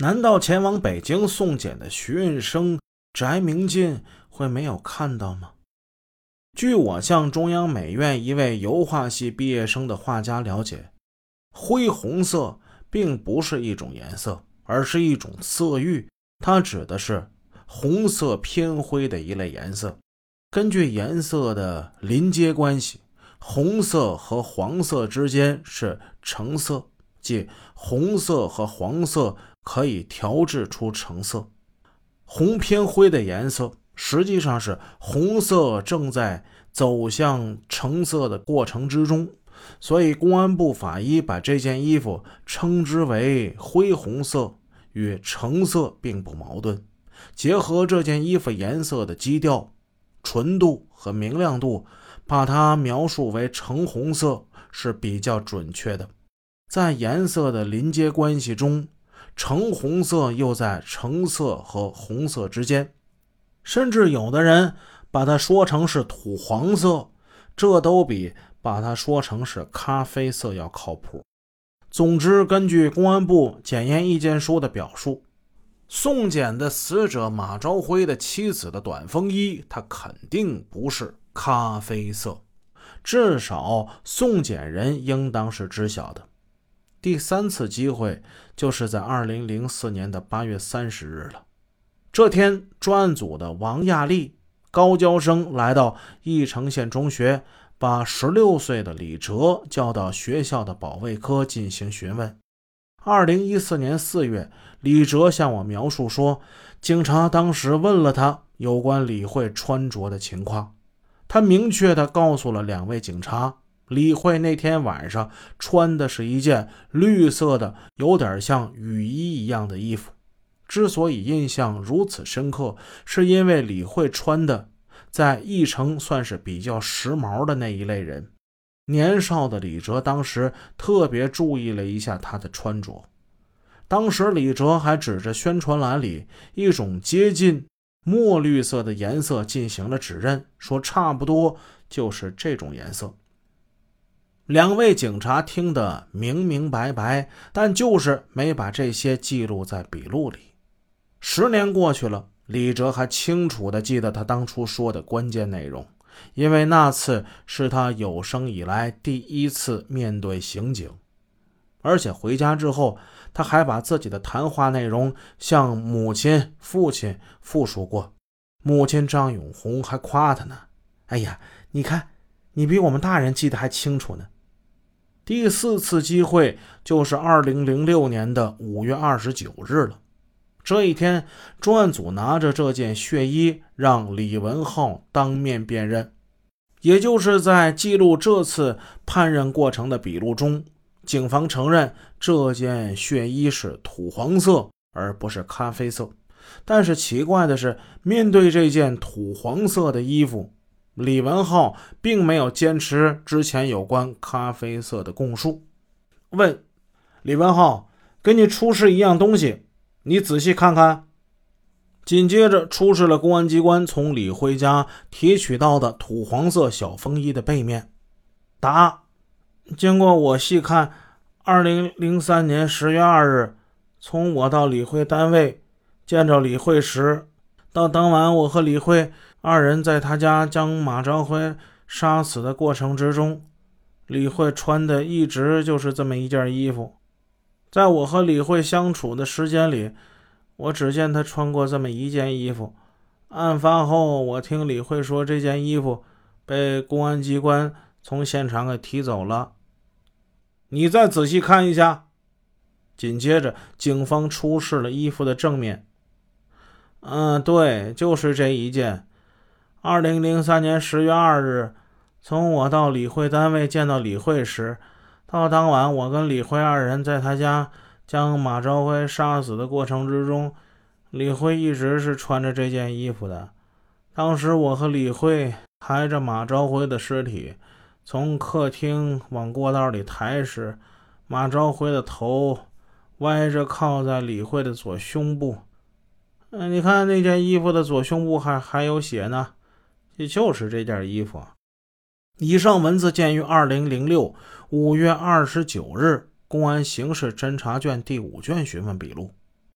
难道前往北京送检的徐运生、翟明进会没有看到吗？据我向中央美院一位油画系毕业生的画家了解，灰红色并不是一种颜色，而是一种色域，它指的是红色偏灰的一类颜色。根据颜色的邻接关系，红色和黄色之间是橙色，即红色和黄色可以调制出橙色。红偏灰的颜色实际上是红色正在走向橙色的过程之中，所以公安部法医把这件衣服称之为灰红色，与橙色并不矛盾。结合这件衣服颜色的基调、纯度和明亮度，把它描述为橙红色是比较准确的。在颜色的邻接关系中，橙红色又在橙色和红色之间，甚至有的人把它说成是土黄色，这都比把它说成是咖啡色要靠谱。总之，根据公安部检验意见书的表述，送检的死者马朝辉的妻子的短风衣，它肯定不是咖啡色，至少送检人应当是知晓的。第三次机会就是在2004年的8月30日了。这天，专案组的王亚丽高教生来到翼城县中学，把16岁的李哲叫到学校的保卫科进行询问。2014年4月，李哲向我描述说，警察当时问了他有关李慧穿着的情况，他明确地告诉了两位警察，李慧那天晚上穿的是一件绿色的有点像雨衣一样的衣服。之所以印象如此深刻，是因为李慧穿的在翼城算是比较时髦的那一类人。年少的李哲当时特别注意了一下他的穿着。当时李哲还指着宣传栏里一种接近墨绿色的颜色进行了指认，说差不多就是这种颜色。两位警察听得明明白白，但就是没把这些记录在笔录里。10年过去了，李哲还清楚地记得他当初说的关键内容，因为那次是他有生以来第一次面对刑警。而且回家之后，他还把自己的谈话内容向母亲、父亲复述过。母亲张永红还夸他呢：“哎呀，你看，你比我们大人记得还清楚呢。”第四次机会就是2006年的5月29日了。这一天，专案组拿着这件血衣让李文浩当面辨认。也就是在记录这次判认过程的笔录中，警方承认这件血衣是土黄色而不是咖啡色。但是奇怪的是，面对这件土黄色的衣服，李文浩并没有坚持之前有关咖啡色的供述。问李文浩，给你出示一样东西，你仔细看看。紧接着出示了公安机关从李辉家提取到的土黄色小风衣的背面。答：经过我细看，2003年10月2日从我到李辉单位见着李辉时，到当晚我和李慧二人在他家将马朝辉杀死的过程之中，李慧穿的一直就是这么一件衣服。在我和李慧相处的时间里，我只见他穿过这么一件衣服。案发后，我听李慧说这件衣服被公安机关从现场给提走了。你再仔细看一下。紧接着警方出示了衣服的正面。对，就是这一件。2003年10月2日，从我到李慧单位见到李慧时，到当晚我跟李慧二人在他家将马朝辉杀死的过程之中，李慧一直是穿着这件衣服的。当时我和李慧抬着马朝辉的尸体，从客厅往过道里抬时，马朝辉的头歪着靠在李慧的左胸部。你看那件衣服的左胸部还有血呢，也就是这件衣服。以上文字见于2006 5月29日公安刑事侦查卷第5卷询问笔录。